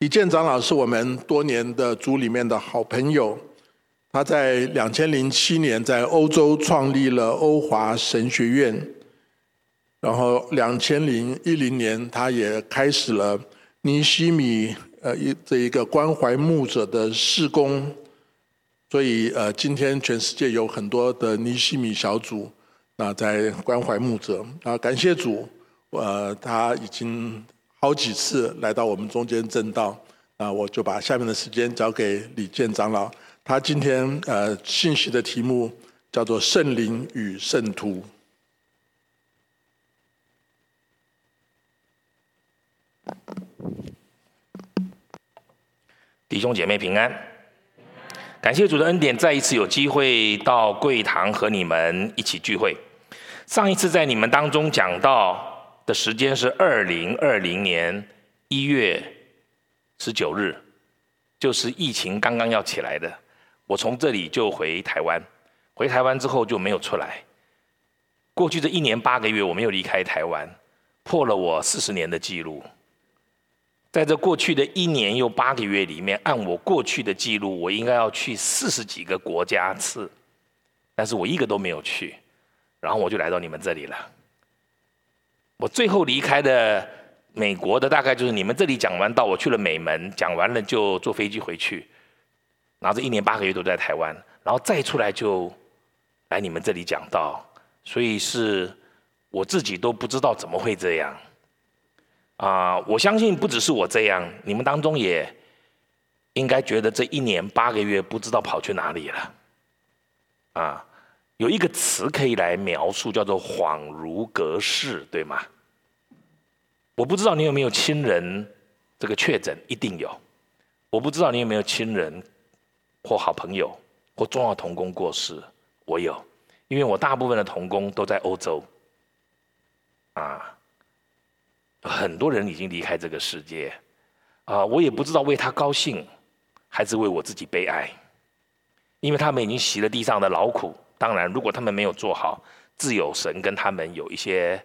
李健长老是我们多年的组里面的好朋友，他在2007年在欧洲创立了欧华神学院，然后2010年他也开始了尼西米这一个关怀牧者的事工，所以今天全世界有很多的尼西米小组在关怀牧者啊，感谢主，他已经好几次来到我们中间证道，那我就把下面的时间交给李健长老。他今天信息的题目叫做圣灵与圣徒。弟兄姐妹平安，感谢主的恩典，再一次有机会到贵堂和你们一起聚会。上一次在你们当中讲到的时间是2020年1月19日，就是疫情刚刚要起来的，我从这里就回台湾，回台湾之后就没有出来。过去这1年8个月我没有离开台湾，破了我40年的记录。在这过去的1年又8个月里面，按我过去的记录，我应该要去40几个国家次，但是我一个都没有去，然后我就来到你们这里了。我最后离开的美国的大概就是你们这里讲完，到我去了美门，讲完了就坐飞机回去，然后这1年8个月都在台湾，然后再出来就来你们这里讲道，所以是我自己都不知道怎么会这样啊，我相信不只是我这样，你们当中也应该觉得这1年8个月不知道跑去哪里了啊。有一个词可以来描述，叫做恍如隔世，对吗？我不知道你有没有亲人这个确诊，一定有。我不知道你有没有亲人或好朋友或重要同工过世，我有，因为我大部分的同工都在欧洲啊。很多人已经离开这个世界啊，我也不知道为他高兴还是为我自己悲哀，因为他们已经习了地上的劳苦。当然如果他们没有做好，自有神跟他们有一些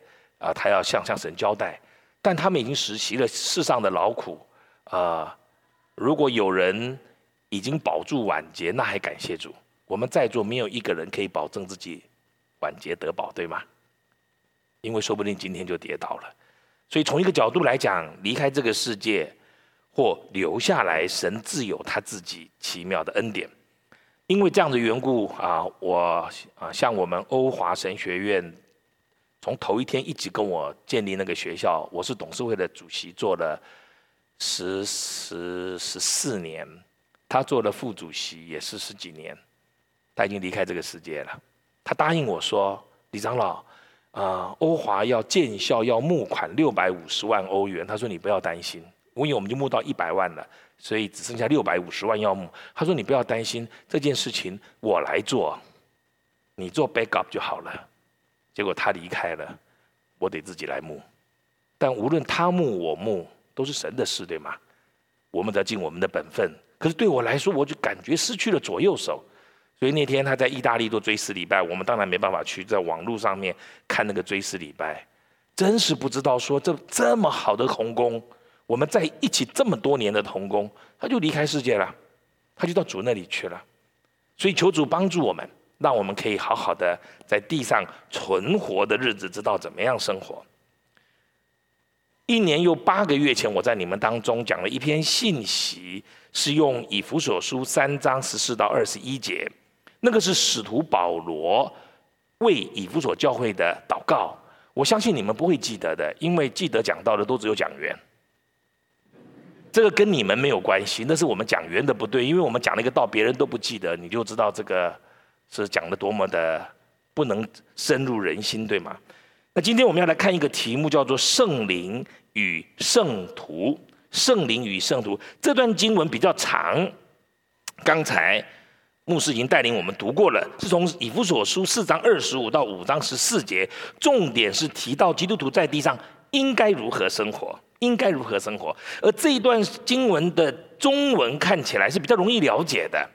他要向神交代，但他们已经实习了世上的劳苦如果有人已经保住晚节，那还感谢主。我们在座没有一个人可以保证自己晚节得保，对吗？因为说不定今天就跌倒了。所以从一个角度来讲，离开这个世界或留下来，神自有他自己奇妙的恩典。因为这样的缘故啊，我向我们欧华神学院从头一天一起跟我建立那个学校，我是董事会的主席，做了14年，他做了副主席也是10几年，他已经离开这个世界了。他答应我说，李长老欧华要建校，要募款650万欧元。他说你不要担心，因为我们就募到100万了，所以只剩下650万要募。他说你不要担心，这件事情我来做，你做 backup 就好了。结果他离开了，我得自己来募。但无论他募我募，都是神的事，对吗？我们只要尽我们的本分。可是对我来说，我就感觉失去了左右手。所以那天他在意大利做追思礼拜，我们当然没办法去，在网络上面看那个追思礼拜，真是不知道说这么好的同工，我们在一起这么多年的同工，他就离开世界了，他就到主那里去了。所以求主帮助我们，让我们可以好好的在地上存活的日子知道怎么样生活。1年又8个月前，我在你们当中讲了一篇信息，是用以弗所书3章14到21节，那个是使徒保罗为以弗所教会的祷告，我相信你们不会记得的，因为记得讲到的都只有讲员，这个跟你们没有关系，那是我们讲员的不对，因为我们讲了一个道，别人都不记得，你就知道这个是讲的多么的不能深入人心，对吗？那今天我们要来看一个题目，叫做圣灵与圣徒。圣灵与圣徒，这段经文比较长，刚才牧师已经带领我们读过了，是从以弗所书4章25到5章14节，重点是提到基督徒在地上应该如何生活，应该如何生活。而这一段经文的中文看起来是比较容易了解的，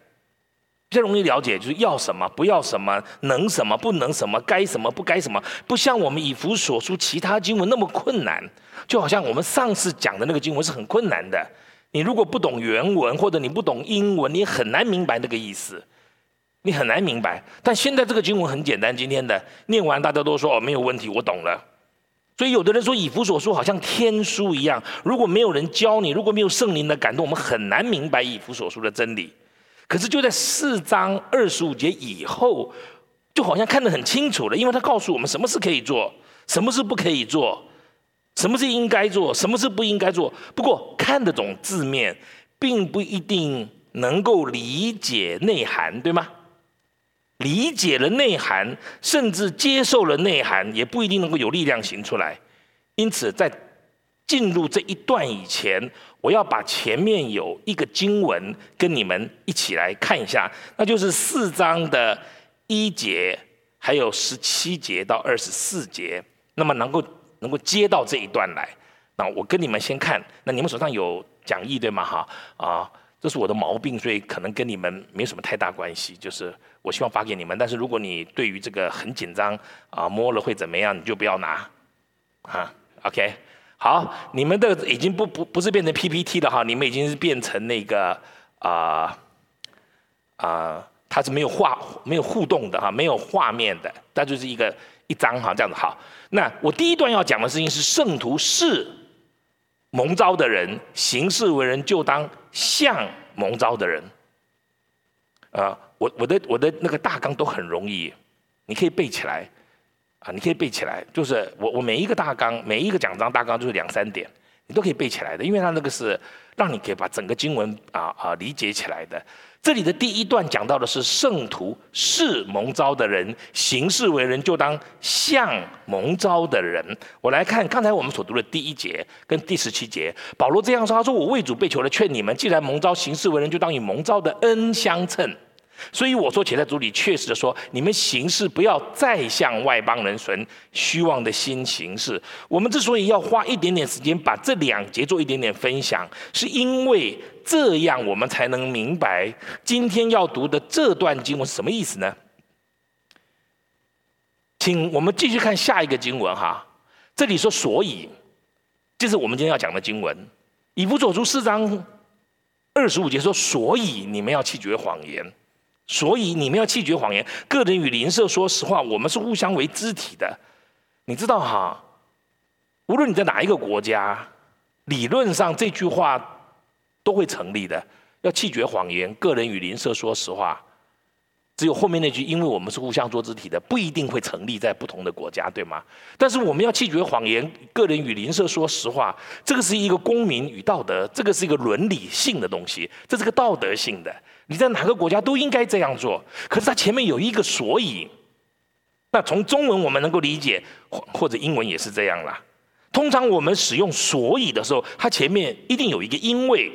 比较容易了解，就是要什么不要什么，能什么不能什么，该什么不该什么，不像我们以弗所书其他经文那么困难。就好像我们上次讲的那个经文是很困难的，你如果不懂原文或者你不懂英文，你很难明白那个意思，你很难明白。但现在这个经文很简单，今天的念完大家都说哦没有问题，我懂了。所以有的人说以弗所书好像天书一样，如果没有人教你，如果没有圣灵的感动，我们很难明白以弗所书的真理。可是就在4章25节以后，就好像看得很清楚了，因为他告诉我们什么事可以做，什么事不可以做，什么是应该做，什么是不应该做。不过看得懂字面并不一定能够理解内涵，对吗？理解了内涵，甚至接受了内涵，也不一定能够有力量行出来。因此在进入这一段以前，我要把前面有一个经文跟你们一起来看一下，那就是4章的1节还有17节到24节，那么能够接到这一段来。那我跟你们先看，那你们手上有讲义对吗？这是我的毛病，所以可能跟你们没什么太大关系，就是我希望发给你们，但是如果你对于这个很紧张啊，摸了会怎么样，你就不要拿啊。OK， 好，你们的已经不是变成 PPT 了哈，你们已经是变成那个它是没有互动的哈，没有画面的，它就是一张哈这样子。好，那我第一段要讲的事情是圣徒是蒙召的人，行事为人就当像蒙召的人。我的那个大纲都很容易，你可以背起来啊，你可以背起来。就是我每一个大纲，每一个讲章大纲就是2-3点，你都可以背起来的，因为它那个是让你可以把整个经文理解起来的。这里的第一段讲到的是圣徒是蒙召的人，行事为人就当像蒙召的人。我来看刚才我们所读的第1节跟第17节，保罗这样说，他说我为主被囚的劝你们，既然蒙召行事为人，就当与蒙召的恩相称。所以我说且在主里确实的说，你们行事不要再向外邦人存虚妄的心行事。我们之所以要花一点点时间把这2节做一点点分享，是因为这样我们才能明白今天要读的这段经文是什么意思呢？请我们继续看下一个经文哈，这里说所以，这是我们今天要讲的经文，以弗所书4章25节说，所以你们要弃绝谎言。所以你们要弃绝谎言，个人与邻舍说实话，我们是互相为肢体的。你知道哈，无论你在哪一个国家，理论上这句话都会成立的，要弃绝谎言，个人与邻舍说实话。只有后面那句因为我们是互相做肢体的不一定会成立，在不同的国家对吗？但是我们要弃绝谎言，个人与邻舍说实话，这个是一个公民与道德，这个是一个伦理性的东西，这是个道德性的，你在哪个国家都应该这样做。可是它前面有一个所以，那从中文我们能够理解，或者英文也是这样啦。通常我们使用所以的时候，它前面一定有一个因为。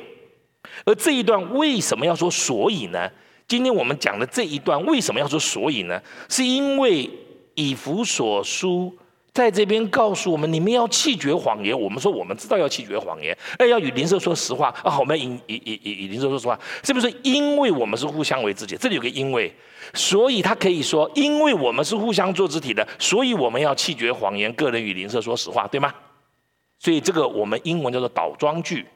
而这一段为什么要说所以呢？今天我们讲的这一段为什么要说所以呢？是因为以弗所书在这边告诉我们，你们要弃绝谎言。我们说我们知道要弃绝谎言，要与邻舍说实话啊，我们与邻舍说实话，是不是因为我们是互相为肢体？这里有个因为，所以他可以说，因为我们是互相做肢体的，所以我们要弃绝谎言，个人与邻舍说实话，对吗？所以这个我们英文叫做倒装句。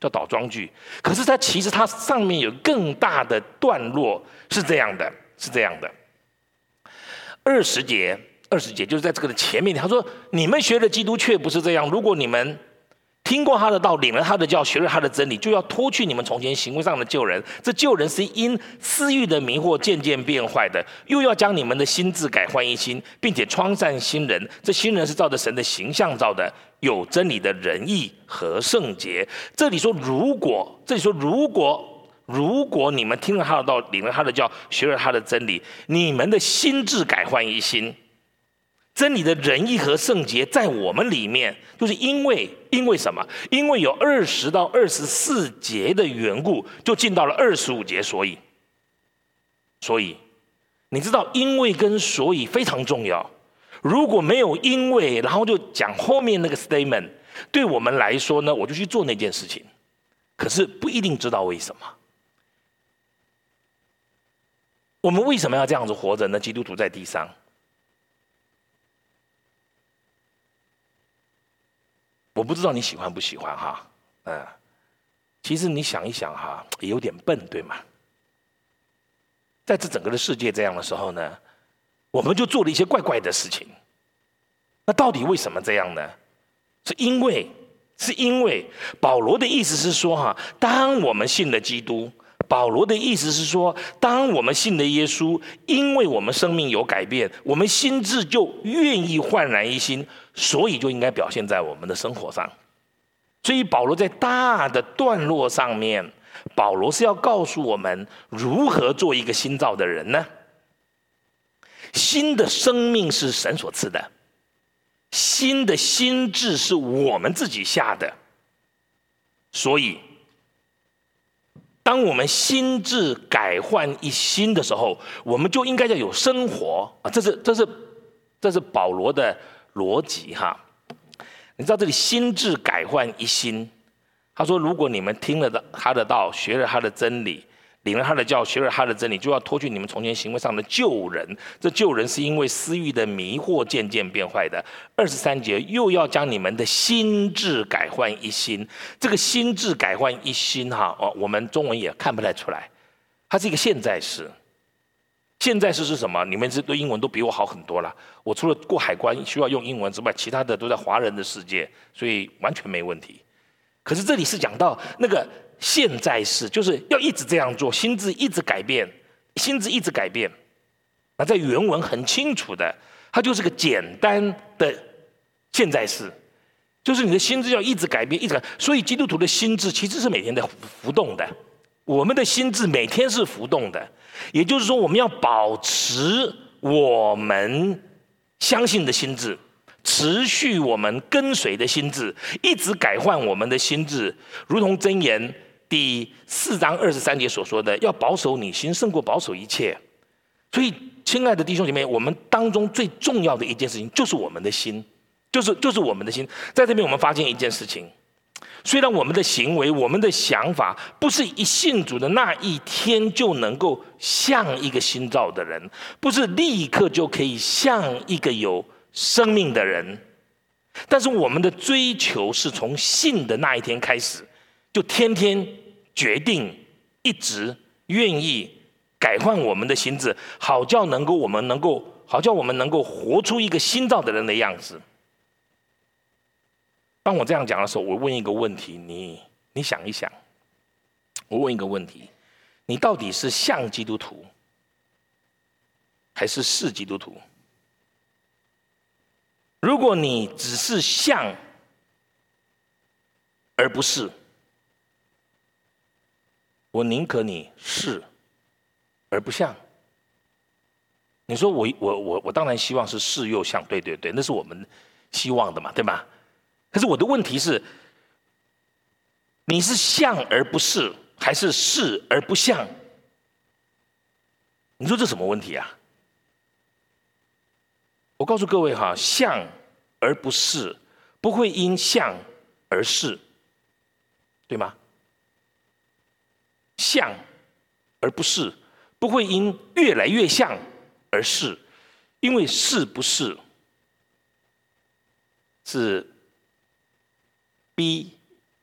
叫倒装句，可是其实它上面有更大的段落是这样的，是这样的。20节就是在这个的前面，他说：“你们学了基督，却不是这样。如果你们听过他的道，领了他的教，学了他的真理，就要脱去你们从前行为上的旧人。这旧人是因私欲的迷惑渐渐变坏的，又要将你们的心智改换一新，并且穿上新人。这新人是照着神的形象造的。”有真理的仁义和圣洁。这里说如果你们听了他的道，领了他的教，学了他的真理，你们的心智改换一新，真理的仁义和圣洁在我们里面，就是因为什么？因为有20到24节的缘故，就进到了25节。所以你知道因为跟所以非常重要，如果没有因为，然后就讲后面那个 statement， 对我们来说呢，我就去做那件事情，可是不一定知道为什么。我们为什么要这样子活着呢？基督徒在地上，我不知道你喜欢不喜欢哈，其实你想一想哈，也有点笨，对吗？在这整个的世界这样的时候呢，我们就做了一些怪怪的事情。那到底为什么这样呢？是因为保罗的意思是说哈，当我们信了基督，保罗的意思是说，当我们信了耶稣，因为我们生命有改变，我们心智就愿意焕然一新，所以就应该表现在我们的生活上。所以保罗在大的段落上面，保罗是要告诉我们如何做一个新造的人呢？新的生命是神所赐的，新的心智是我们自己下的。所以当我们心智改换一新的时候，我们就应该要有生活啊，这是保罗的逻辑哈。你知道这里心智改换一新，他说如果你们听了他的道，学了他的真理，领了他的教，学了他的真理，就要脱去你们从前行为上的旧人，这旧人是因为私欲的迷惑渐渐变坏的。23节又要将你们的心智改换一新，这个心智改换一新哈，我们中文也看不太出来，它是一个现在式。现在式是什么？你们对英文都比我好很多了，我除了过海关需要用英文之外，其他的都在华人的世界，所以完全没问题。可是这里是讲到那个现在式，就是要一直这样做，心智一直改变。那在原文很清楚的，它就是个简单的现在式，就是你的心智要一直改变，一直改变。所以基督徒的心智其实是每天在浮动的，我们的心智每天是浮动的，也就是说我们要保持我们相信的心智，持续我们跟随的心智，一直改换我们的心智，如同箴言第4章23节所说的，要保守你心胜过保守一切。所以亲爱的弟兄姐妹，我们当中最重要的一件事情就是我们的心，就是我们的心。在这边我们发现一件事情，虽然我们的行为，我们的想法不是一信主的那一天就能够像一个新造的人，不是立刻就可以像一个有生命的人，但是我们的追求是从信的那一天开始，就天天决定一直愿意改换我们的心智，好叫我们能够活出一个新造的人的样子。当我这样讲的时候，我问一个问题，你想一想，我问一个问题，你到底是像基督徒还是基督徒？如果你只是像而不是，我宁可你是而不像。你说我当然希望是是又像，对，那是我们希望的嘛，对吧？可是我的问题是，你是像而不是，还是而不像？你说这什么问题啊？我告诉各位哈，像而不是不会因像而是，对吗？像而不是不会因越来越像而是，因为是不是 be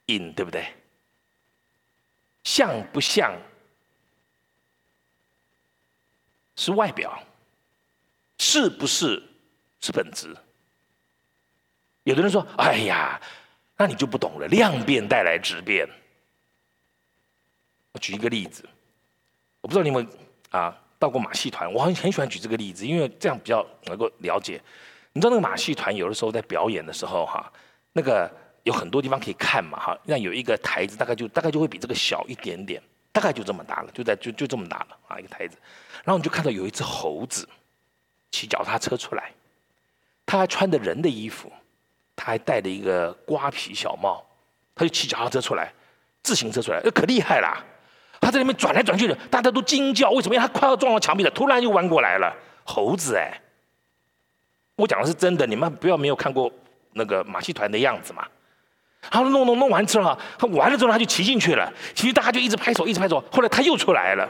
in， 对不对？像不像是外表，是不是是本质。有的人说，哎呀，那你就不懂了，量变带来质变。我举一个例子，我不知道你们到过马戏团，我很喜欢举这个例子，因为这样比较能够了解。你知道那个马戏团有的时候在表演的时候哈，那个有很多地方可以看嘛哈，那有一个台子大概就会比这个小一点点，大概就这么大了，就这么大了啊一个台子，然后你就看到有一只猴子骑脚踏车出来。他还穿着人的衣服，他还戴着一个瓜皮小帽，他就骑脚踏车出来，自行车出来，可厉害啦！他在那边转来转去的，大家都惊叫，为什么？因为他快要撞到墙壁了，突然又弯过来了，猴子哎！我讲的是真的，你们不要没有看过那个马戏团的样子嘛。他弄完之后，他完了之后他就骑进去了，其实大家就一直拍手。后来他又出来了，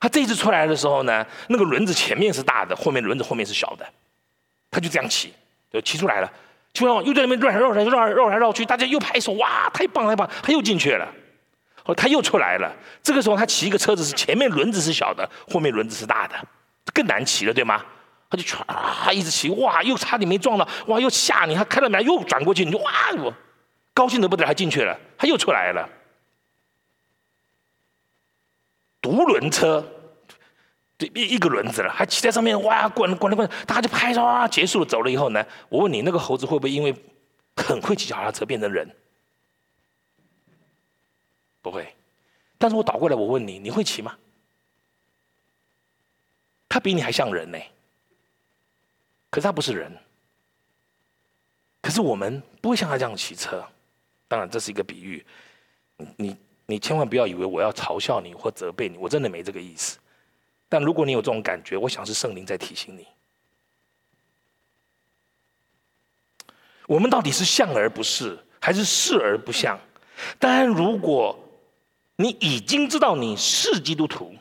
他这一次出来的时候呢，那个轮子前面是大的，轮子后面是小的。他就这样骑，就骑出来了，骑出来又在那边绕来绕去，大家又拍手，哇，太棒了！他又进去了，哦，他又出来了。这个时候他骑一个车子是前面轮子是小的，后面轮子是大的，更难骑了，对吗？他就唰、一直骑，哇，又差点没撞到，哇，又吓你，他开了门又转过去，你就哇，我高兴得不得了，还进去了，他又出来了。独轮车，对，一个轮子了，还骑在上面，哇，滚来滚去，大家就拍照啊，结束了走了以后呢，我问你，那个猴子会不会因为很会骑脚踏车变成人？不会。但是我倒过来我问你，你会骑吗？他比你还像人呢，可是他不是人。可是我们不会像他这样骑车，当然这是一个比喻，你千万不要以为我要嘲笑你或责备你，我真的没这个意思。但如果你有这种感觉，我想是圣灵在提醒你，我们到底是像而不是，还是是而不像？当然，如果你已经知道你是基督徒，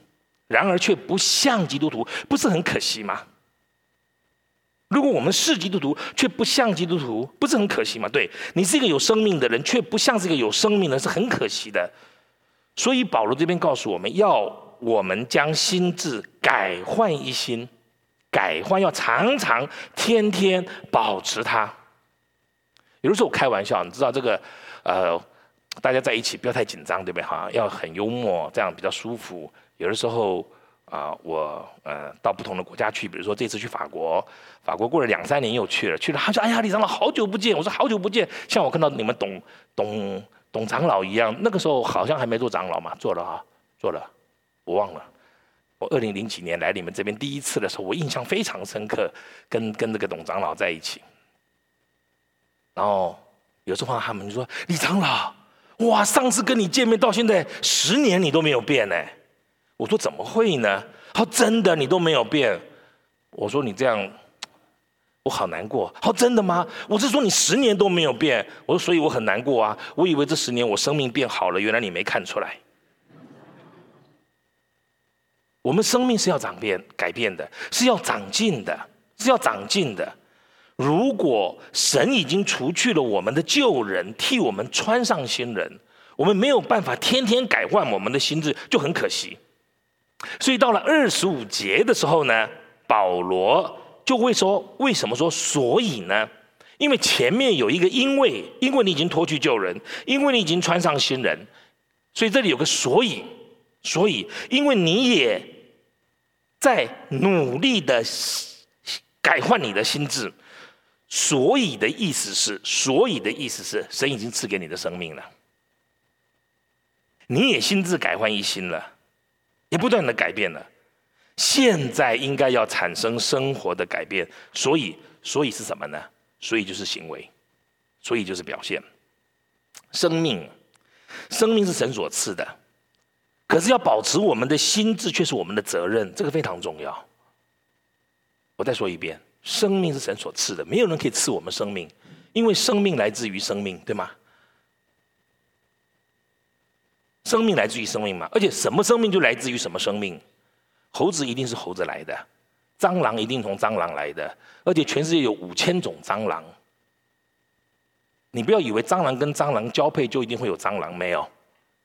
然而却不像基督徒，不是很可惜吗？如果我们是基督徒却不像基督徒，不是很可惜吗？对，你是一个有生命的人，却不像是一个有生命的人，是很可惜的。所以保罗这边告诉我们，要我们将心智改换一新，改换要常常天天保持它。有的时候我开玩笑，你知道这个大家在一起不要太紧张，对不对？哈，要很幽默，这样比较舒服。有的时候我到不同的国家去，比如说这次去法国，法国过了2-3年又去了，去了他说：“哎呀，李长老好久不见。”我说：“好久不见，像我看到你们董长老一样。”那个时候好像还没做长老嘛，做了啊，做了，我忘了。我2000几年来你们这边第一次的时候，我印象非常深刻，跟这个董长老在一起，然后有时候他们就说：“李长老。”哇，上次跟你见面到现在10年你都没有变呢。我说怎么会呢？他说真的，你都没有变。我说你这样我好难过。他说真的吗？我是说你10年都没有变。我说所以我很难过啊，我以为这10年我生命变好了，原来你没看出来。我们生命是要改变的，是要长进的，是要长进的。如果神已经除去了我们的旧人，替我们穿上新人，我们没有办法天天改换我们的心智，就很可惜。所以到了25节的时候呢，保罗就会说，为什么说所以呢？因为前面有一个因为你已经脱去旧人，因为你已经穿上新人，所以这里有个所以因为你也在努力的改换你的心智。所以的意思是神已经赐给你的生命了，你也心智改换一新了，也不断的改变了，现在应该要产生生活的改变。所以是什么呢？所以就是行为，所以就是表现。生命是神所赐的，可是要保持我们的心智却是我们的责任，这个非常重要。我再说一遍，生命是神所赐的，没有人可以赐我们生命，因为生命来自于生命，对吗？生命来自于生命嘛，而且什么生命就来自于什么生命。猴子一定是猴子来的，蟑螂一定从蟑螂来的，而且全世界有5000种蟑螂。你不要以为蟑螂跟蟑螂交配就一定会有蟑螂，没有，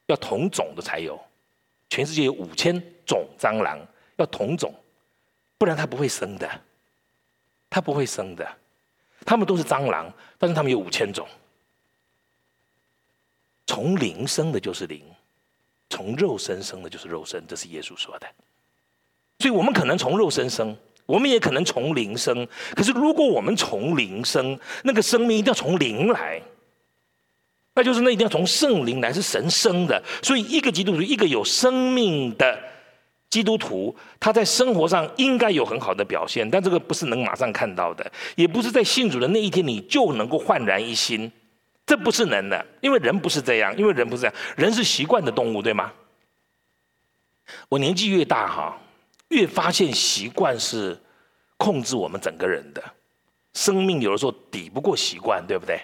要同种的才有。全世界有5000种蟑螂，要同种，不然它不会生的。它不会生的，它们都是蟑螂，但是它们有5000种。从灵生的就是灵，从肉身生的就是肉身，这是耶稣说的。所以我们可能从肉身生，我们也可能从灵生。可是如果我们从灵生，那个生命一定要从灵来，那就是那一定要从圣灵来，是神生的。所以一个基督徒，一个有生命的基督徒，他在生活上应该有很好的表现，但这个不是能马上看到的，也不是在信主的那一天你就能够焕然一新，这不是能的，因为人不是这样，人是习惯的动物，对吗？我年纪越大越发现习惯是控制我们整个人的，生命有的时候抵不过习惯，对不对？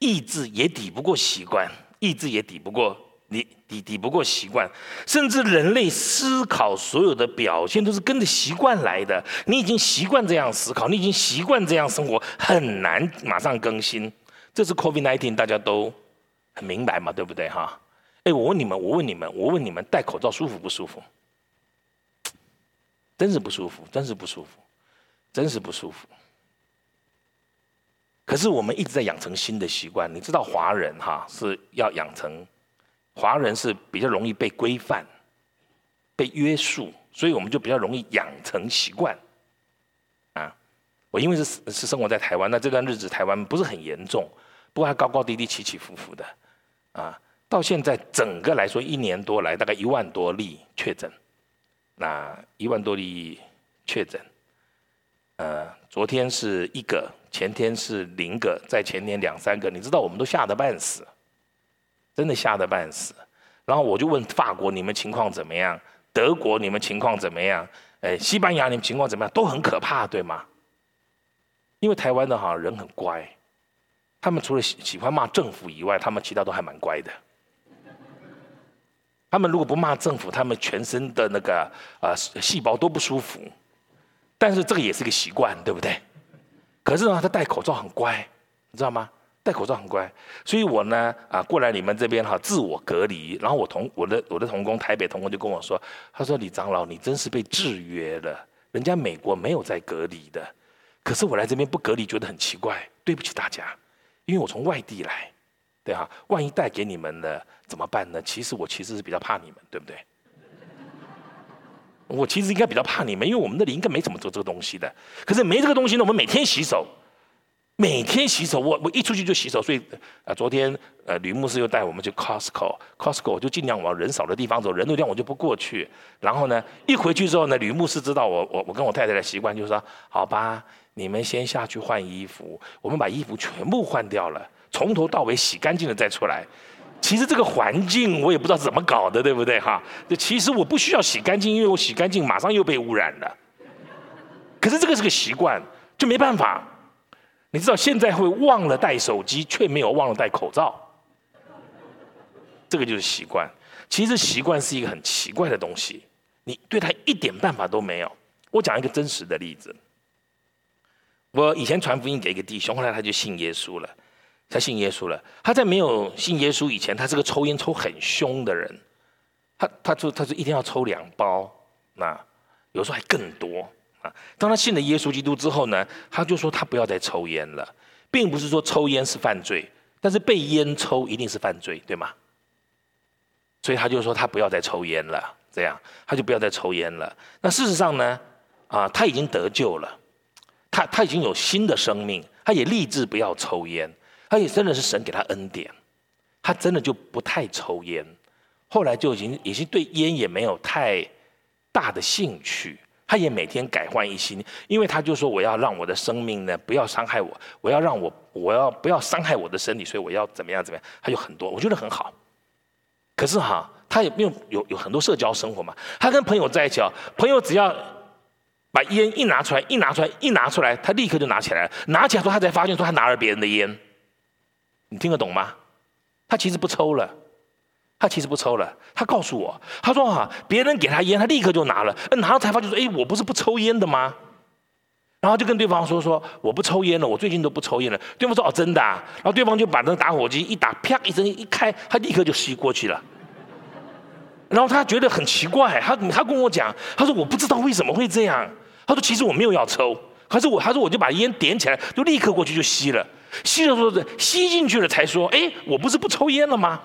意志也抵不过习惯，你抵不过习惯，甚至人类思考所有的表现都是跟着习惯来的。你已经习惯这样思考，你已经习惯这样生活，很难马上更新。这是 COVID-19 大家都很明白嘛，对不对哈？哎，我问你们，戴口罩舒服不舒服？真是不舒服。可是我们一直在养成新的习惯，你知道华人哈是要养成，华人是比较容易被规范、被约束，所以我们就比较容易养成习惯。我因为是生活在台湾，那这段日子台湾不是很严重，不过它高高低低、起起伏伏的，到现在整个来说，1年多来大概1万多例确诊，那1万多例确诊，昨天是1个，前天是0个，再前天2、3个，你知道我们都吓得半死，真的吓得半死。然后我就问法国你们情况怎么样，德国你们情况怎么样，西班牙你们情况怎么样，都很可怕，对吗？因为台湾的人很乖，他们除了喜欢骂政府以外，他们其他都还蛮乖的。他们如果不骂政府，他们全身的那个细胞都不舒服。但是这个也是个习惯，对不对？可是呢，他戴口罩很乖，你知道吗？戴口罩很乖。所以我呢过来你们这边自我隔离，然后我的同工，台北同工就跟我说，他说李长老，你真是被制约了，人家美国没有在隔离的。可是我来这边不隔离觉得很奇怪，对不起大家，因为我从外地来，对啊，万一带给你们了怎么办呢？其实是比较怕你们，对不对？我其实应该比较怕你们，因为我们那里应该没怎么做这个东西的。可是没这个东西呢，我们每天洗手，我一出去就洗手，所以昨天吕牧师又带我们去 Costco， 我就尽量往人少的地方走，人多地方我就不过去。然后呢，一回去之后呢，吕牧师知道我跟我太太的习惯，就是说好吧，你们先下去换衣服，我们把衣服全部换掉了，从头到尾洗干净了再出来。其实这个环境我也不知道怎么搞的，对不对哈？其实我不需要洗干净，因为我洗干净马上又被污染了。可是这个是个习惯，就没办法。你知道现在会忘了带手机，却没有忘了带口罩，这个就是习惯。其实习惯是一个很奇怪的东西，你对它一点办法都没有。我讲一个真实的例子。我以前传福音给一个弟兄，后来他就信耶稣了。他在没有信耶稣以前，他是个抽烟抽很凶的人。他说一天要抽2包，那有时候还更多。当他信了耶稣基督之后呢，他就说他不要再抽烟了，并不是说抽烟是犯罪，但是被烟抽一定是犯罪，对吗？所以他就说他不要再抽烟了，这样他就不要再抽烟了。那事实上呢，他已经得救了。他已经有新的生命，他也立志不要抽烟，他也真的是神给他恩典，他真的就不太抽烟。后来就已经对烟也没有太大的兴趣，他也每天改换一新，因为他就说我要让我的生命呢不要伤害我，我要让我要不要伤害我的身体，所以我要怎么样，他有很多，我觉得很好。可是他也没有很多社交生活嘛，他跟朋友在一起朋友只要把烟一拿出来，他立刻就拿起来说，他才发现说他拿了别人的烟，你听得懂吗？他其实不抽了。他告诉我，他说别人给他烟，他立刻就拿了，拿了才发现说，我不是不抽烟的吗？然后就跟对方说我不抽烟了，我最近都不抽烟了。对方说真的啊？然后对方就把那个打火机一打，啪一声一开，他立刻就吸过去了。然后他觉得很奇怪，他跟我讲，他说我不知道为什么会这样。他说：“其实我没有要抽，可是他说我就把烟点起来，就立刻过去就吸了，吸进去了才说，我不是不抽烟了吗？”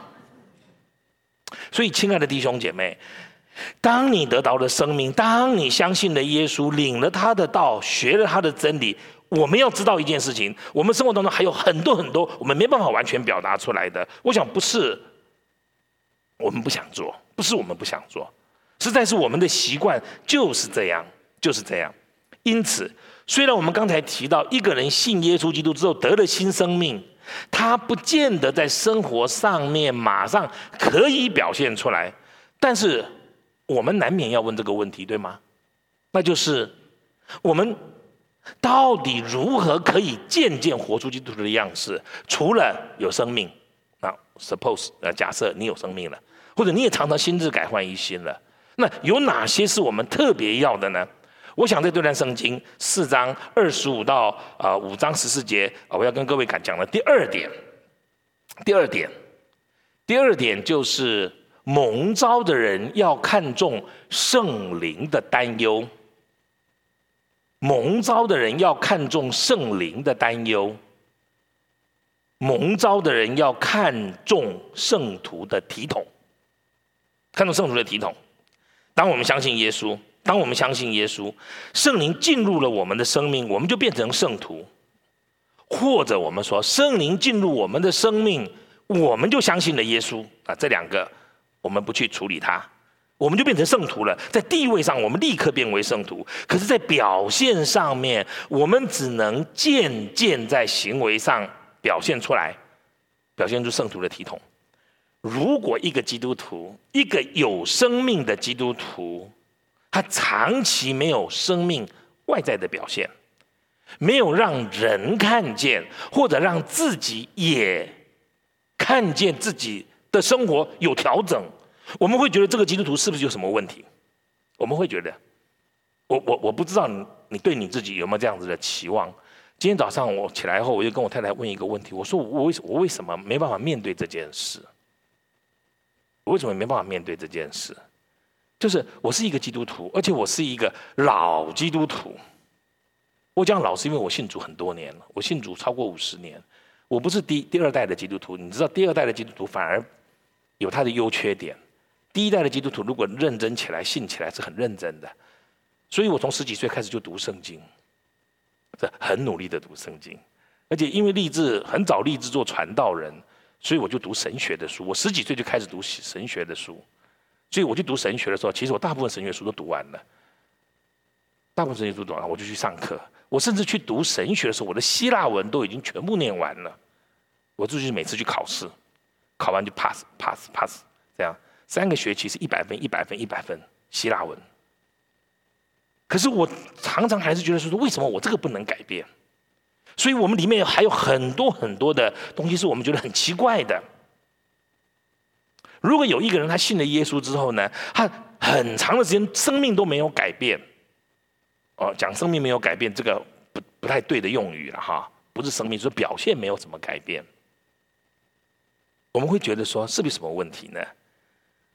所以，亲爱的弟兄姐妹，当你得到了生命，当你相信了耶稣，领了他的道，学了他的真理，我们要知道一件事情：我们生活当中还有很多很多我们没办法完全表达出来的。我想，不是我们不想做，不是我们不想做，实在是我们的习惯就是这样。因此，虽然我们刚才提到一个人信耶稣基督之后得了新生命，他不见得在生活上面马上可以表现出来，但是我们难免要问这个问题，对吗？那就是我们到底如何可以渐渐活出基督徒的样式？除了有生命，那 假设你有生命了，或者你也常常心智改换一新了，那有哪些是我们特别要的呢？我想在这段圣经4章25到5章14节，我要跟各位讲的第二点，第二点就是蒙召的人要看重圣灵的担忧，蒙召的人要看重圣灵的担忧，蒙召的人要看重圣徒的体统，看重圣徒的体统。当我们相信耶稣，当我们相信耶稣，圣灵进入了我们的生命，我们就变成圣徒，或者我们说圣灵进入我们的生命，我们就相信了耶稣啊。这两个我们不去处理它，我们就变成圣徒了。在地位上我们立刻变为圣徒，可是在表现上面我们只能渐渐在行为上表现出来，表现出圣徒的体统。如果一个基督徒，一个有生命的基督徒，他长期没有生命外在的表现，没有让人看见，或者让自己也看见自己的生活有调整，我们会觉得这个基督徒是不是有什么问题？我们会觉得，我不知道你对你自己有没有这样子的期望。今天早上我起来后，我就跟我太太问一个问题，我说我为什么没办法面对这件事？我为什么没办法面对这件事？就是我是一个基督徒，而且我是一个老基督徒。我讲老是因为我信主很多年了，我信主超过50年，我不是第二代的基督徒。你知道第二代的基督徒反而有他的优缺点，第一代的基督徒如果认真起来，信起来是很认真的。所以我从10几岁开始就读圣经，很努力的读圣经，而且因为很早立志做传道人，所以我就读神学的书。我10几岁就开始读神学的书，所以我去读神学的时候，其实我大部分神学书都读完了，我就去上课。我甚至去读神学的时候，我的希腊文都已经全部念完了。我就是每次去考试，考完就 pass 这样，3个学期是100分，希腊文。可是我常常还是觉得说，为什么我这个不能改变？所以我们里面还有很多很多的东西是我们觉得很奇怪的。如果有一个人他信了耶稣之后呢，他很长的时间生命都没有改变。讲生命没有改变，这个 不太对的用语了哈，不是生命，就是表现没有什么改变。我们会觉得说，是不是什么问题呢？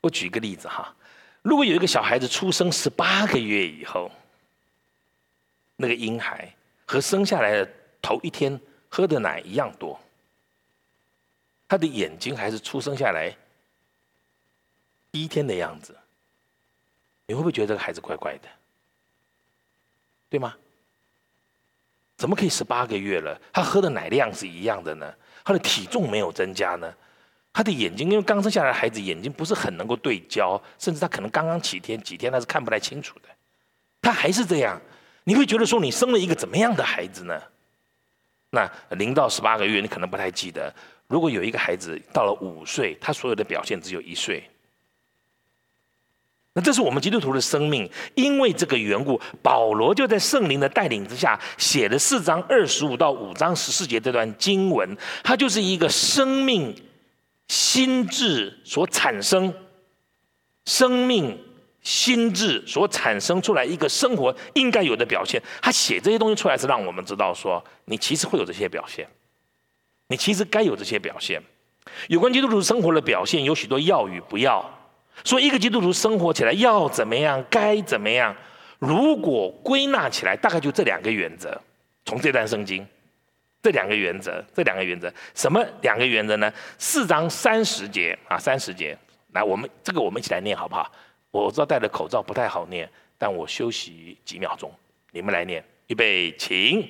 我举一个例子哈，如果有一个小孩子出生18个月以后，那个婴孩和生下来的头一天喝的奶一样多，他的眼睛还是出生下来第一天的样子，你会不会觉得这个孩子怪怪的？对吗？怎么可以18个月了，他喝的奶量是一样的呢？他的体重没有增加呢？他的眼睛，因为刚生下来的孩子眼睛不是很能够对焦，甚至他可能刚刚几天他是看不太清楚的，他还是这样。你会觉得说，你生了一个怎么样的孩子呢？那0到18个月你可能不太记得。如果有一个孩子到了5岁，他所有的表现只有1岁，那这是我们基督徒的生命。因为这个缘故，保罗就在圣灵的带领之下写了4章25到5章14节这段经文，它就是一个生命心智所产生，生命心智所产生出来一个生活应该有的表现。他写这些东西出来是让我们知道说，你其实会有这些表现，你其实该有这些表现。有关基督徒生活的表现有许多要与不要，所以一个基督徒生活起来要怎么样，该怎么样。如果归纳起来，大概就这两个原则。从这段圣经，这两个原则，什么两个原则呢？4章30节啊，30节，来，我们一起来念好不好？我知道戴了口罩不太好念，但我休息几秒钟，你们来念。预备，请。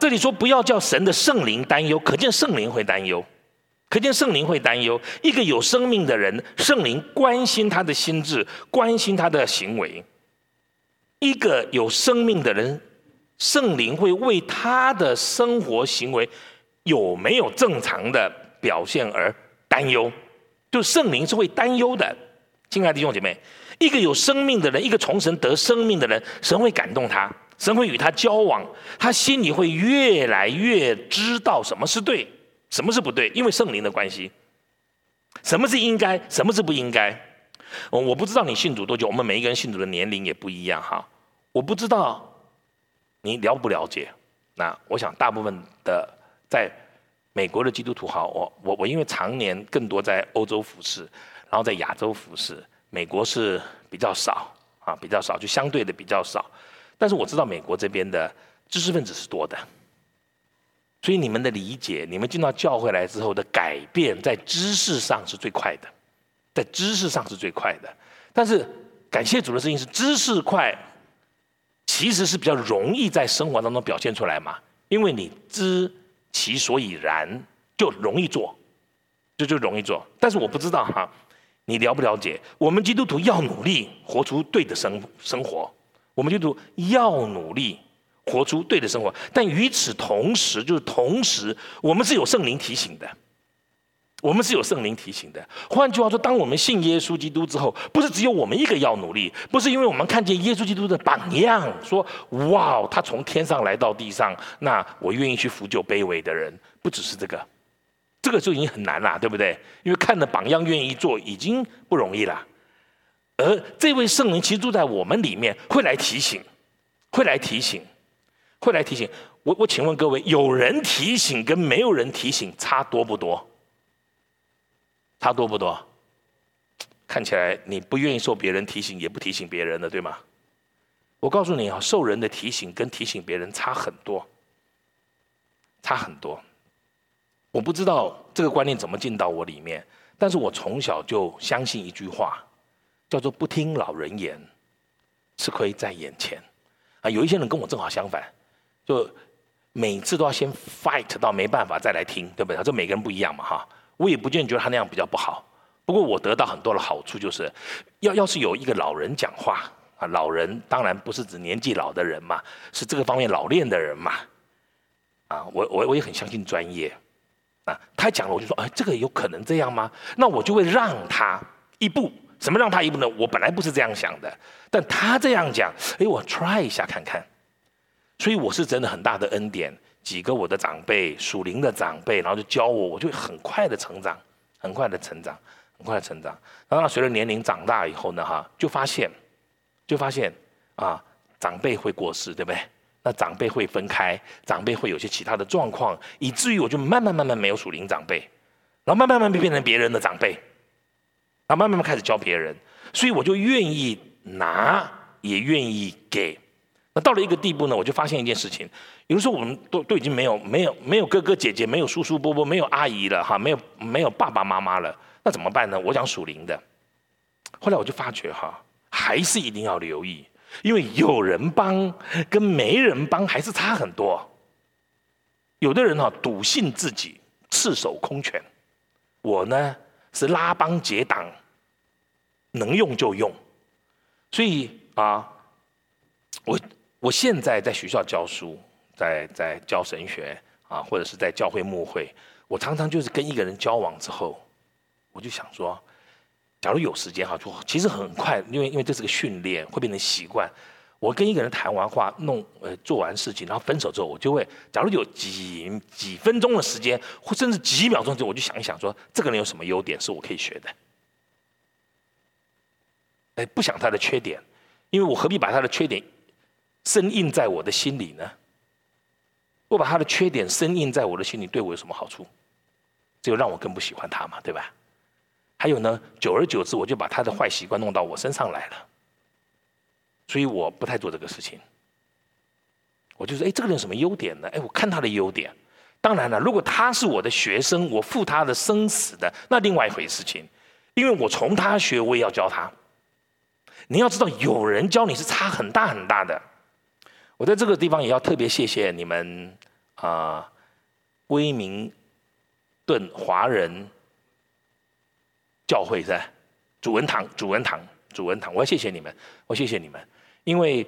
这里说不要叫神的圣灵担忧，可见圣灵会担忧。一个有生命的人，圣灵关心他的心智，关心他的行为。一个有生命的人，圣灵会为他的生活行为有没有正常的表现而担忧，就圣灵是会担忧的。亲爱的弟兄姐妹，一个有生命的人，一个从神得生命的人，神会感动他，神会与他交往，他心里会越来越知道什么是对，什么是不对，因为圣灵的关系，什么是应该，什么是不应该。我不知道你信主多久，我们每一个人信主的年龄也不一样哈。我不知道你了不了解？那我想大部分的在美国的基督徒好，我因为常年更多在欧洲服侍，然后在亚洲服侍，美国是比较少啊，比较少，就相对的比较少。但是我知道美国这边的知识分子是多的，所以你们的理解，你们进到教会来之后的改变，在知识上是最快的，在知识上是最快的。但是感谢主的事情是，知识快，其实是比较容易在生活当中表现出来嘛，因为你知其所以然，就容易做，就容易做。但是我不知道哈，你了不了解？我们基督徒要努力活出对的生活，我们基督徒要努力活出对的生活。但与此同时，我们是有圣灵提醒的。换句话说，当我们信耶稣基督之后，不是只有我们一个要努力，不是因为我们看见耶稣基督的榜样，说哇，他从天上来到地上，那我愿意去扶救卑微的人。不只是这个就已经很难了，对不对？因为看了榜样愿意做已经不容易了，而这位圣灵其实住在我们里面，会来提醒。我请问各位，有人提醒跟没有人提醒差多不多？看起来你不愿意受别人提醒，也不提醒别人了，对吗？我告诉你啊，受人的提醒跟提醒别人差很多。我不知道这个观念怎么进到我里面，但是我从小就相信一句话，叫做不听老人言，吃亏在眼前啊。有一些人跟我正好相反，就每次都要先 fight 到没办法再来听，对不对？这每个人不一样嘛哈。我也不见得觉得他那样比较不好，不过我得到很多的好处，就是要是有一个老人讲话啊，老人当然不是指年纪老的人嘛，是这个方面老练的人嘛，啊，我也很相信专业啊，他讲了我就说，哎，这个有可能这样吗？那我就会让他一步。什么让他一步呢？我本来不是这样想的，但他这样讲，哎，我 try 一下看看。所以我是真的很大的恩典。几个我的长辈，属灵的长辈，然后就教我，我就很快的成长。然后随着年龄长大以后呢，哈，就发现啊，长辈会过世，对不对？那长辈会分开，长辈会有些其他的状况，以至于我就慢慢没有属灵长辈，然后慢慢变成别人的长辈，然后慢慢开始教别人，所以我就愿意拿，也愿意给。那到了一个地步呢，我就发现一件事情，有的时候我们都已经没有哥哥姐姐，没有叔叔伯伯，没有阿姨了哈，没有爸爸妈妈了，那怎么办呢？我讲属灵的，后来我就发觉哈，还是一定要留意，因为有人帮跟没人帮还是差很多。有的人哈，笃信自己，赤手空拳，我呢是拉帮结党，能用就用，所以啊，我现在在学校教书，在教神学啊，或者是在教会牧会，我常常就是跟一个人交往之后，我就想说，假如有时间哈，就其实很快，因为这是个训练，会变成习惯。我跟一个人谈完话，做完事情，然后分手之后，我就会，假如有几分钟的时间，或甚至几秒钟之后，我就想一想说，这个人有什么优点是我可以学的，哎，不想他的缺点，因为我何必把他的缺点深印在我的心里呢？我把他的缺点深印在我的心里，对我有什么好处？只有让我更不喜欢他嘛，对吧？还有呢，久而久之，我就把他的坏习惯弄到我身上来了，所以我不太做这个事情。我就说，哎，这个人有什么优点呢？哎，我看他的优点。当然了，如果他是我的学生，我负他的生死的，那另外一回事情，因为我从他学，我也要教他。你要知道，有人教你是差很大很大的。我在这个地方也要特别谢谢你们啊，威明顿华人教会是吧？主文堂，我要谢谢你们，因为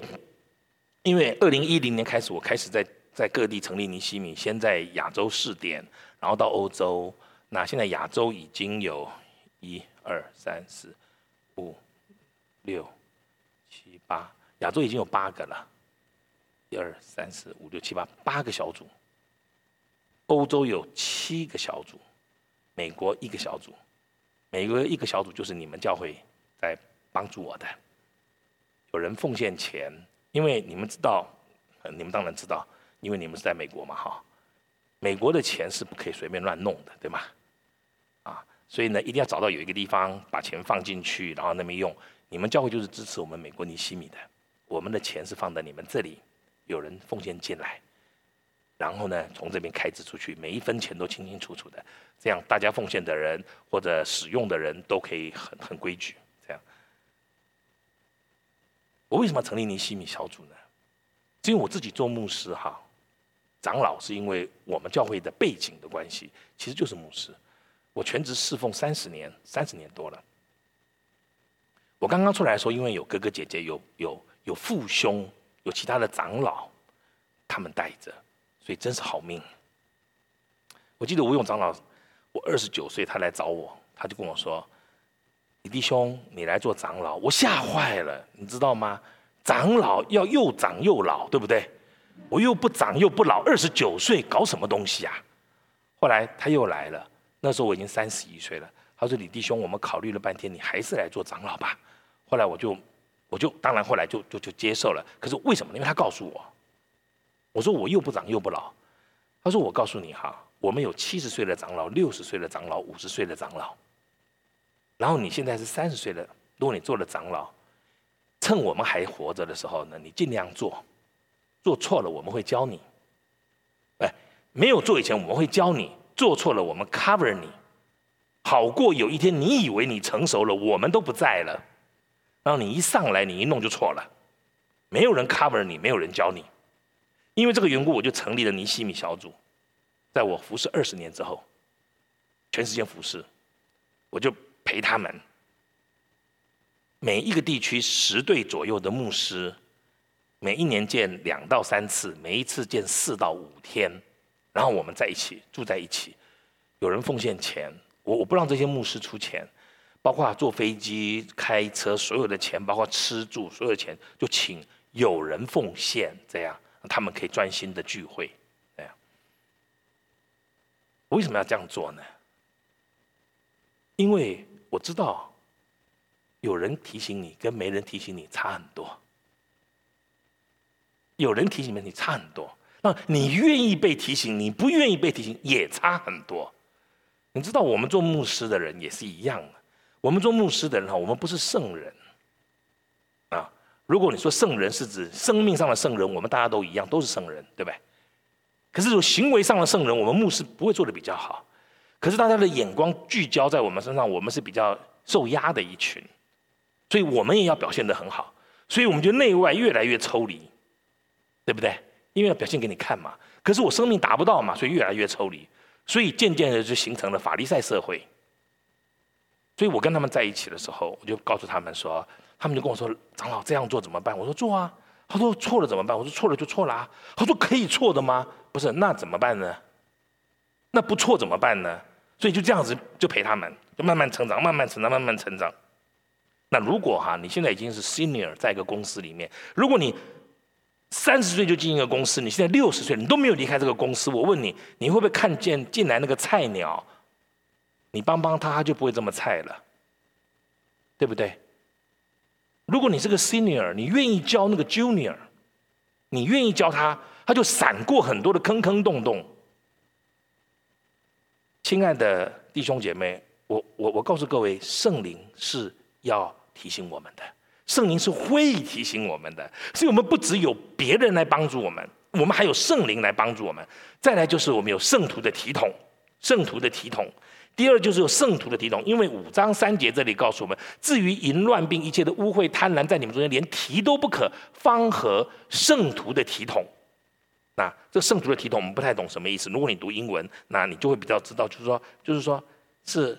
2010年开始，我开始在各地成立尼西米，先在亚洲试点，然后到欧洲。那现在亚洲已经有1、2、3、4、5、6、7、8，亚洲已经有8个了。1、2、3、4、5、6、7、8，8个小组。欧洲有7个小组，美国一个小组，就是你们教会在帮助我的。有人奉献钱，因为你们知道，你们当然知道，因为你们是在美国嘛哈。美国的钱是不可以随便乱弄的，对吗？啊，所以呢，一定要找到有一个地方把钱放进去，然后那边用。你们教会就是支持我们美国尼西米的，我们的钱是放在你们这里，有人奉献进来，然后呢，从这边开支出去，每一分钱都清清楚楚的，这样大家奉献的人或者使用的人都可以很规矩。这样，我为什么要成立尼西米小组呢？是因为我自己做牧师哈。长老是因为我们教会的背景的关系，其实就是牧师。我全职侍奉30年，30年多了。我刚刚出来的时候，因为有哥哥姐姐，有父兄，有其他的长老，他们带着，所以真是好命。我记得吴勇长老，我29岁，他来找我，他就跟我说：“李弟兄，你来做长老。”我吓坏了，你知道吗？长老要又长又老，对不对？我又不长又不老，29岁搞什么东西啊？后来他又来了，那时候我已经31岁了。他说：“李弟兄，我们考虑了半天，你还是来做长老吧。”后来我就当然后来就接受了。可是为什么呢？因为他告诉我，我说我又不长又不老。他说：“我告诉你哈，我们有70岁的长老、60岁的长老、50岁的长老。然后你现在是30岁了，如果你做了长老，趁我们还活着的时候呢，你尽量做。做错了我们会教你，没有做以前我们会教你，做错了我们 cover 你，好过有一天你以为你成熟了，我们都不在了，然后你一上来你一弄就错了，没有人 cover 你，没有人教你。”因为这个缘故，我就成立了尼西米小组。在我服侍20年之后，全时间服侍，我就陪他们，每一个地区10对左右的牧师，每一年见2到3次，每一次见4到5天，然后我们在一起住在一起，有人奉献钱，我不让这些牧师出钱，包括坐飞机、开车所有的钱，包括吃住所有的钱，就请有人奉献，这样他们可以专心的聚会。这样，我为什么要这样做呢？因为我知道，有人提醒你跟没人提醒你差很多。有人提醒你差很多，那你愿意被提醒，你不愿意被提醒也差很多。你知道我们做牧师的人也是一样的，我们做牧师的人，我们不是圣人啊。如果你说圣人是指生命上的圣人，我们大家都一样，都是圣人，对不对？可是有行为上的圣人，我们牧师不会做得比较好。可是大家的眼光聚焦在我们身上，我们是比较受压的一群，所以我们也要表现得很好，所以我们就内外越来越抽离。对不对？因为要表现给你看嘛。可是我生命达不到嘛，所以越来越抽离，所以渐渐的就形成了法利赛社会。所以我跟他们在一起的时候，我就告诉他们说，他们就跟我说：“长老这样做怎么办？”我说：“做啊。”他说：“错了怎么办？”我说：“错了就错了啊。”他说：“可以错的吗？”不是，那怎么办呢？那不错怎么办呢？所以就这样子就陪他们，就慢慢成长，慢慢成长，慢慢成长。那如果哈，你现在已经是 senior 在一个公司里面，如果你30岁就进一个公司，你现在60岁，你都没有离开这个公司。我问你，你会不会看见进来那个菜鸟？你帮他就不会这么菜了，对不对？如果你是个 senior， 你愿意教那个 junior， 你愿意教他，他就闪过很多的坑坑洞洞。亲爱的弟兄姐妹，我告诉各位，圣灵是要提醒我们的。圣灵是会提醒我们的，所以我们不只有别人来帮助我们，我们还有圣灵来帮助我们。再来就是我们有圣徒的体统，圣徒的体统。第二就是有圣徒的体统，因为5章3节这里告诉我们：至于淫乱并一切的污秽贪婪，在你们中间连提都不可，方合圣徒的体统。那这圣徒的体统我们不太懂什么意思。如果你读英文，那你就会比较知道，就是说是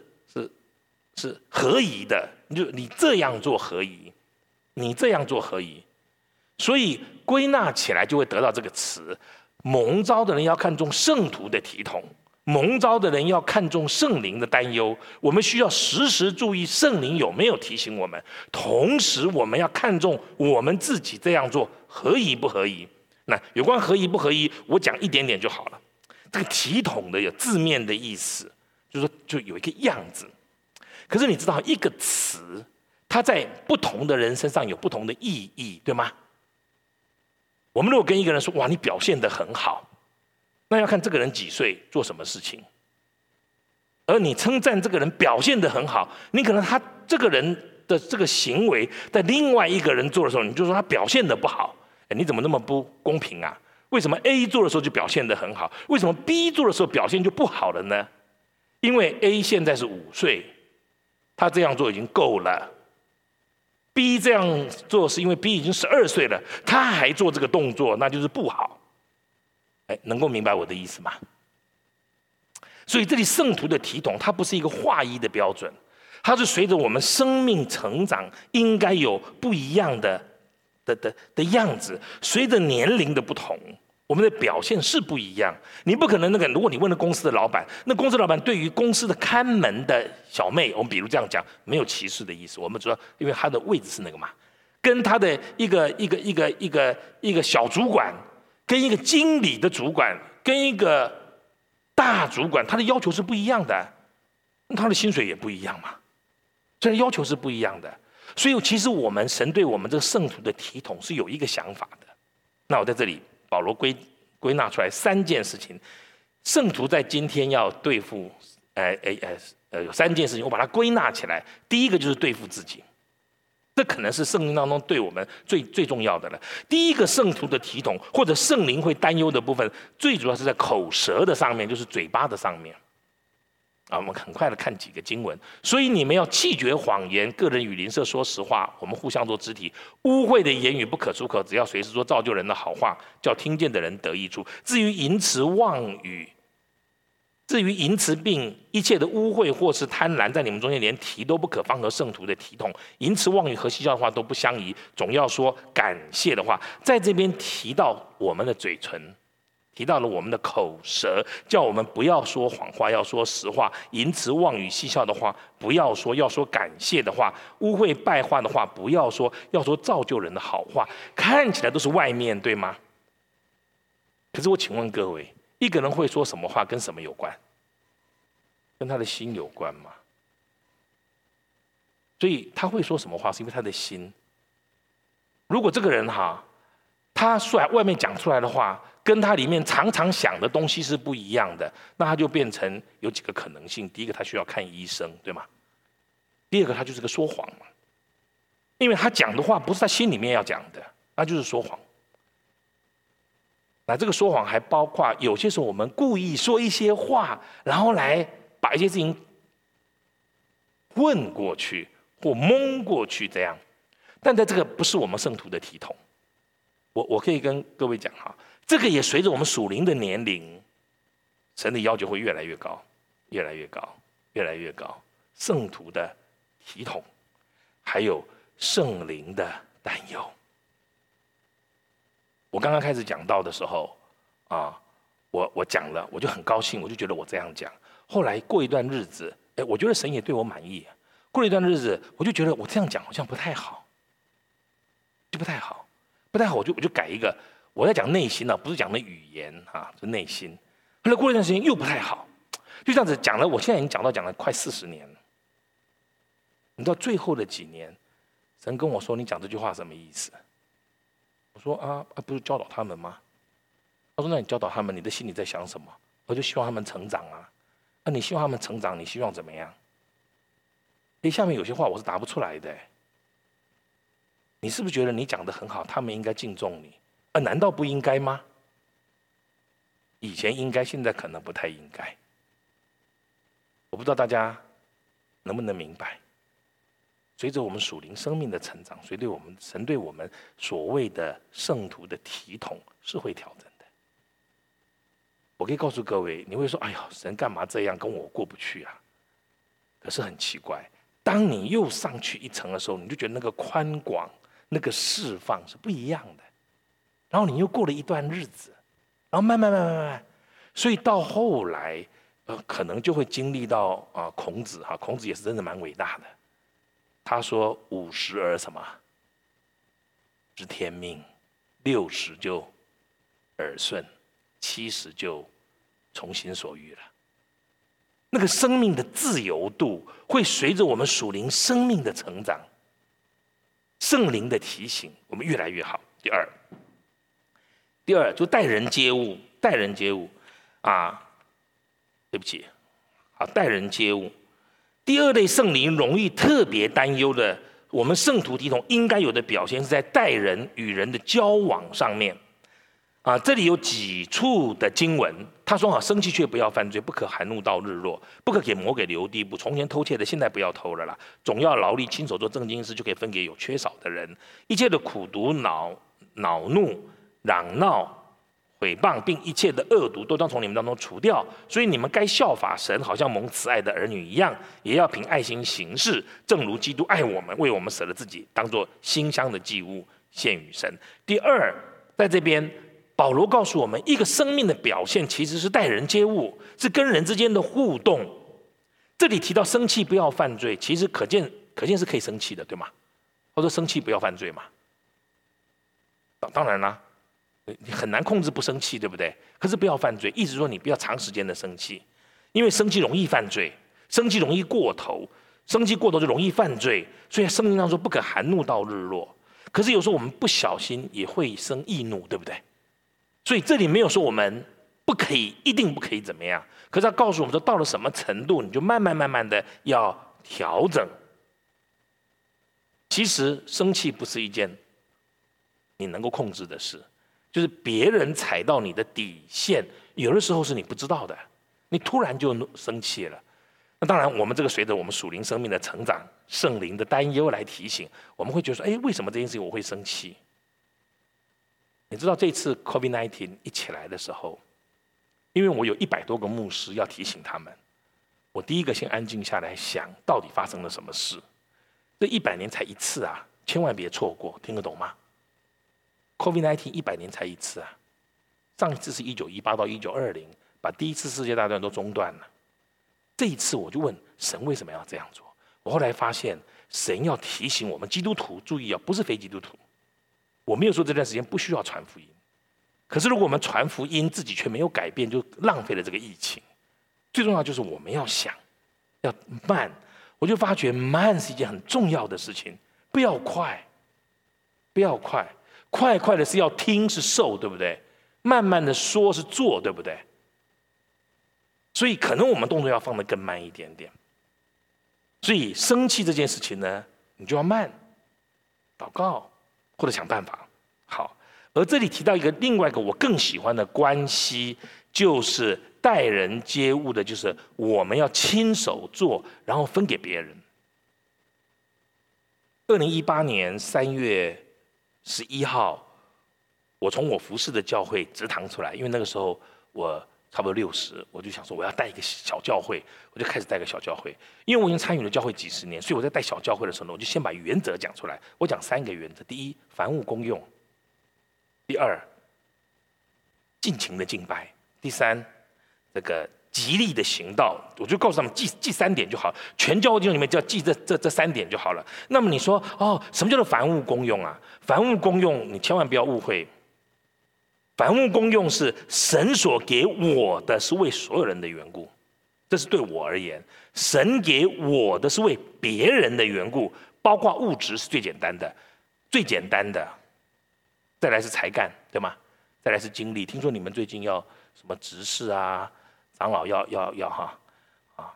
合宜的，你这样做合宜。你这样做合宜，所以归纳起来就会得到这个词：蒙召的人要看重圣徒的体统，蒙召的人要看重圣灵的担忧。我们需要时时注意圣灵有没有提醒我们，同时我们要看重我们自己这样做合宜不合宜。那有关合宜不合宜，我讲一点点就好了。这个体统的有字面的意思，就是说就有一个样子。可是你知道一个词，它在不同的人身上有不同的意义，对吗？我们如果跟一个人说，哇，你表现得很好，那要看这个人几岁，做什么事情。而你称赞这个人表现得很好，你可能他这个人的这个行为在另外一个人做的时候，你就说他表现得不好。你怎么那么不公平啊？为什么 A 做的时候就表现得很好，为什么 B 做的时候表现就不好了呢？因为 A 现在是5岁，他这样做已经够了。B 这样做是因为 B 已经12岁了，他还做这个动作，那就是不好。能够明白我的意思吗？所以这里圣徒的体统，它不是一个划一的标准，它是随着我们生命成长应该有不一样的样子。随着年龄的不同，我们的表现是不一样。你不可能如果你问了公司的老板，那公司老板对于公司的看门的小妹，我们比如这样讲，没有歧视的意思，我们主要因为她的位置是那个嘛，跟她的一个小主管，跟一个经理的主管，跟一个大主管，他的要求是不一样的，他的薪水也不一样嘛，所以要求是不一样的。所以其实我们神对我们这个圣徒的体统是有一个想法的。那我在这里保罗归纳出来3件事情，圣徒在今天要对付有3件事情，我把它归纳起来。第一个就是对付自己，这可能是圣经当中对我们最重要的了。第一个圣徒的体统，或者圣灵会担忧的部分，最主要是在口舌的上面，就是嘴巴的上面。我们很快的看几个经文。所以你们要弃绝谎言，个人与邻舍说实话，我们互相做肢体。污秽的言语不可出口，只要随时说造就人的好话，叫听见的人得益处。至于淫词并一切的污秽或是贪婪，在你们中间连提都不可，方合圣徒的体统。淫词妄语和嬉笑的话都不相宜，总要说感谢的话。在这边提到我们的嘴唇，提到了我们的口舌，叫我们不要说谎话，要说实话。淫词妄语嬉笑的话不要说，要说感谢的话。污秽败坏的话不要说，要说造就人的好话。看起来都是外面，对吗？可是我请问各位，一个人会说什么话跟什么有关？跟他的心有关嘛。所以他会说什么话是因为他的心。如果这个人他外面讲出来的话跟他里面常常想的东西是不一样的，那他就变成有几个可能性。第一个，他需要看医生，对吗？第二个，他就是个说谎嘛，因为他讲的话不是他心里面要讲的，那就是说谎。那这个说谎还包括有些时候我们故意说一些话，然后来把一些事情混过去或蒙过去这样。但在这个不是我们圣徒的体统。我可以跟各位讲这个也随着我们属灵的年龄，神的要求会越来越高，越来越高，越来越高。圣徒的体统，还有圣灵的担忧。我刚刚开始讲到的时候，我讲了，我就很高兴，我就觉得我这样讲。后来过一段日子，我觉得神也对我满意。过了一段日子，我就觉得我这样讲好像不太好，就不太好，我就改一个。我在讲内心不是讲的语言是内心。后来过一段时间又不太好，就这样子讲了。我现在已经讲了快40年了。你知道最后的几年，神跟我说：“你讲这句话什么意思？”我说：“不是教导他们吗？”他说：“那你教导他们，你的心里在想什么？”我就希望他们成长啊。那你希望他们成长，你希望怎么样？下面有些话我是答不出来的。你是不是觉得你讲得很好，他们应该敬重你？难道不应该吗？以前应该，现在可能不太应该。我不知道大家能不能明白。随着我们属灵生命的成长，随着我们神对我们所谓的圣徒的体统是会调整的。我可以告诉各位，你会说：“哎呀，神干嘛这样跟我过不去啊？”可是很奇怪，当你又上去一层的时候，你就觉得那个宽广、那个释放是不一样的。然后你又过了一段日子，然后慢慢，所以到后来，可能就会经历到孔子孔子也是真的蛮伟大的。他说：“50而什么知天命，60就耳顺，70就从心所欲了。”那个生命的自由度会随着我们属灵生命的成长，圣灵的提醒，我们越来越好。第二。第二，就待人接物，待人接物啊，对不起啊，待人接物。第二类圣灵容易特别担忧的，我们圣徒体统应该有的表现是在待人与人的交往上面啊。这里有几处的经文，他说啊，生气却不要犯罪，不可含怒到日落，不可给魔给留地步。从前偷窃的，现在不要偷了啦，总要劳力亲手做正经事，就可以分给有缺少的人。一切的苦毒、恼怒、嚷闹、诽谤，并一切的恶毒，都当从你们当中除掉。所以你们该效法神，好像蒙慈爱的儿女一样，也要凭爱心行事，正如基督爱我们，为我们舍了自己，当作馨香的祭物献与神。第二，在这边保罗告诉我们，一个生命的表现其实是待人接物，是跟人之间的互动。这里提到生气不要犯罪，其实可见是可以生气的，对吗？他说生气不要犯罪嘛，当然啦，你很难控制不生气，对不对？可是不要犯罪，意思说你不要长时间的生气，因为生气容易犯罪，生气容易过头，生气过头就容易犯罪。所以圣经上说不可含怒到日落。可是有时候我们不小心也会生易怒，对不对？所以这里没有说我们不可以，一定不可以怎么样。可是他告诉我们说，到了什么程度，你就慢慢的要调整。其实生气不是一件你能够控制的事，就是别人踩到你的底线，有的时候是你不知道的，你突然就生气了。那当然，我们这个随着我们属灵生命的成长，圣灵的担忧来提醒，我们会觉得说，哎，为什么这件事情我会生气？你知道这次 COVID-19 一起来的时候，因为我有100多个牧师要提醒他们，我第一个先安静下来想，到底发生了什么事？这100年才一次啊，千万别错过，听得懂吗？ COVID-19 100年才一次啊，上一次是1918到1920，把第一次世界大战都中断了。这一次我就问神为什么要这样做？我后来发现，神要提醒我们基督徒注意啊，不是非基督徒。我没有说这段时间不需要传福音，可是如果我们传福音自己却没有改变，就浪费了这个疫情。最重要就是我们要想，要慢。我就发觉慢是一件很重要的事情，不要快，不要快，快的是要听是受，对不对？慢慢的说是做，对不对？所以可能我们动作要放得更慢一点点。所以生气这件事情呢，你就要慢，祷告。或者想办法好。而这里提到另外一个我更喜欢的关系，就是待人接物的，就是我们要亲手做，然后分给别人。2018年3月11号，我从我服侍的教会直堂出来，因为那个时候我差不多60，我就想说我要带一个小教会，我就开始带个小教会。因为我已经参与了教会几十年，所以我在带小教会的时候呢，我就先把原则讲出来。我讲3个原则：第一，凡物公用；第二，尽情的敬拜；第三，这个极力的行道。我就告诉他们记3点就好，全教会弟兄里面就要记这3点就好了。那么你说哦，什么叫做凡物公用啊？凡物公用，你千万不要误会。凡物公用是神所给我的，是为所有人的缘故，这是对我而言。神给我的是为别人的缘故，包括物质是最简单的，再来是才干，对吗？再来是精力。听说你们最近要什么执事啊、长老要哈啊，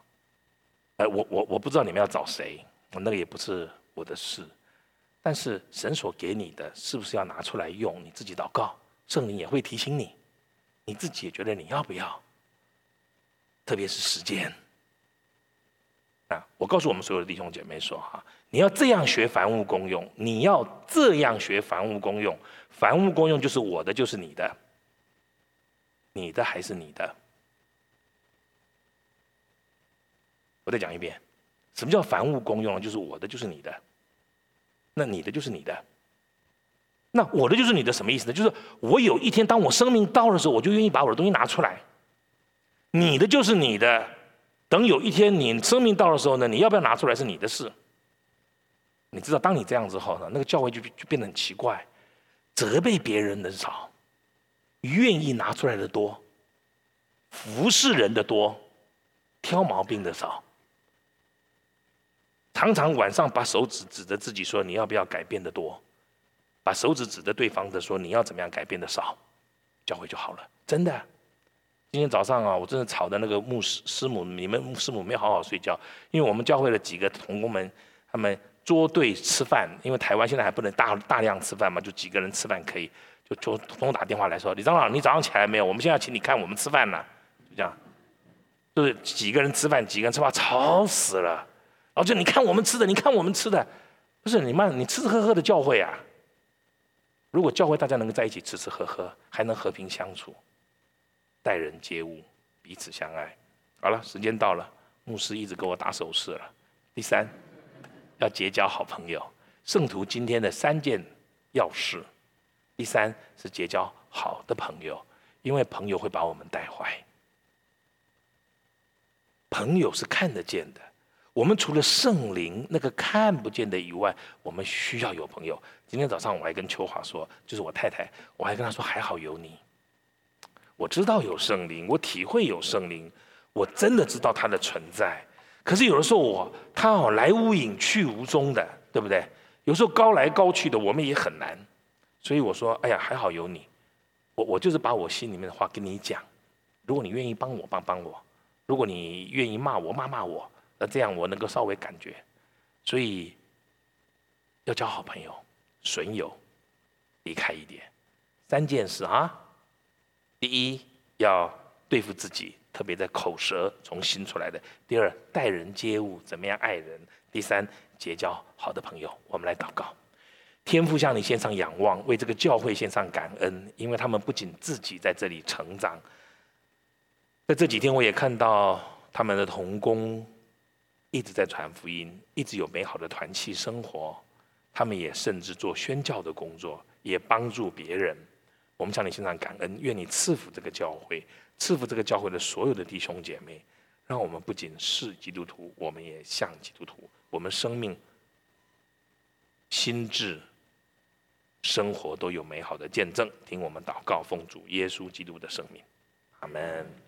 我不知道你们要找谁，我那个也不是我的事。但是神所给你的，是不是要拿出来用？你自己祷告。圣灵也会提醒你，你自己也觉得你要不要？特别是时间啊！我告诉我们所有的弟兄姐妹说哈，你要这样学凡物公用，你要这样学凡物公用。凡物公用就是我的就是你的，你的还是你的。我再讲一遍，什么叫凡物公用？就是我的就是你的，那你的就是你的。那我的就是你的什么意思呢？就是我有一天当我生命到的时候，我就愿意把我的东西拿出来。你的就是你的，等有一天你生命到的时候呢，你要不要拿出来是你的事。你知道当你这样之后呢，那个教会就变得很奇怪，责备别人的少，愿意拿出来的多，服侍人的多，挑毛病的少，常常晚上把手指指着自己说你要不要改变的多，把手指指着对方的说你要怎么样改变的少。教会就好了，真的。今天早上啊，我真的吵的那个牧师师母，你们师母没有好好睡觉，因为我们教会的几个同工们，他们桌对吃饭，因为台湾现在还不能大量吃饭嘛，就几个人吃饭可以，就通通打电话来说，李长老，你早上起来没有？我们现在要请你看我们吃饭呢，就这样，就是几个人吃饭，几个人吃饭，吵死了。然后就你看我们吃的，你看我们吃的，不是你妈，你吃吃喝喝的教会啊。如果教会大家能够在一起吃吃喝喝，还能和平相处，待人接物，彼此相爱。好了，时间到了，牧师一直给我打手势了。第三，要结交好朋友。圣徒今天的三件要事，第三是结交好的朋友，因为朋友会把我们带坏。朋友是看得见的，我们除了圣灵那个看不见的以外，我们需要有朋友。今天早上我还跟秋华说，就是我太太，我还跟她说，还好有你。我知道有圣灵，我体会有圣灵，我真的知道它的存在。可是有的时候他来无影去无踪的，对不对？有时候高来高去的，我们也很难。所以我说，哎呀，还好有你。我就是把我心里面的话跟你讲。如果你愿意帮我，帮我；如果你愿意骂我，骂我。那这样我能够稍微感觉。所以要交好朋友，损友，离开一点。三件事啊。第一，要对付自己，特别在口舌从心出来的。第二，待人接物，怎么样爱人。第三，结交好的朋友。我们来祷告。天父，向你献上仰望，为这个教会献上感恩，因为他们不仅自己在这里成长，在这几天我也看到他们的同工一直在传福音，一直有美好的团契生活，他们也甚至做宣教的工作，也帮助别人。我们向你献上感恩，愿你赐福这个教会，赐福这个教会的所有的弟兄姐妹，让我们不仅是基督徒，我们也像基督徒，我们生命、心智、生活都有美好的见证。听我们祷告，奉主耶稣基督的圣名，阿们。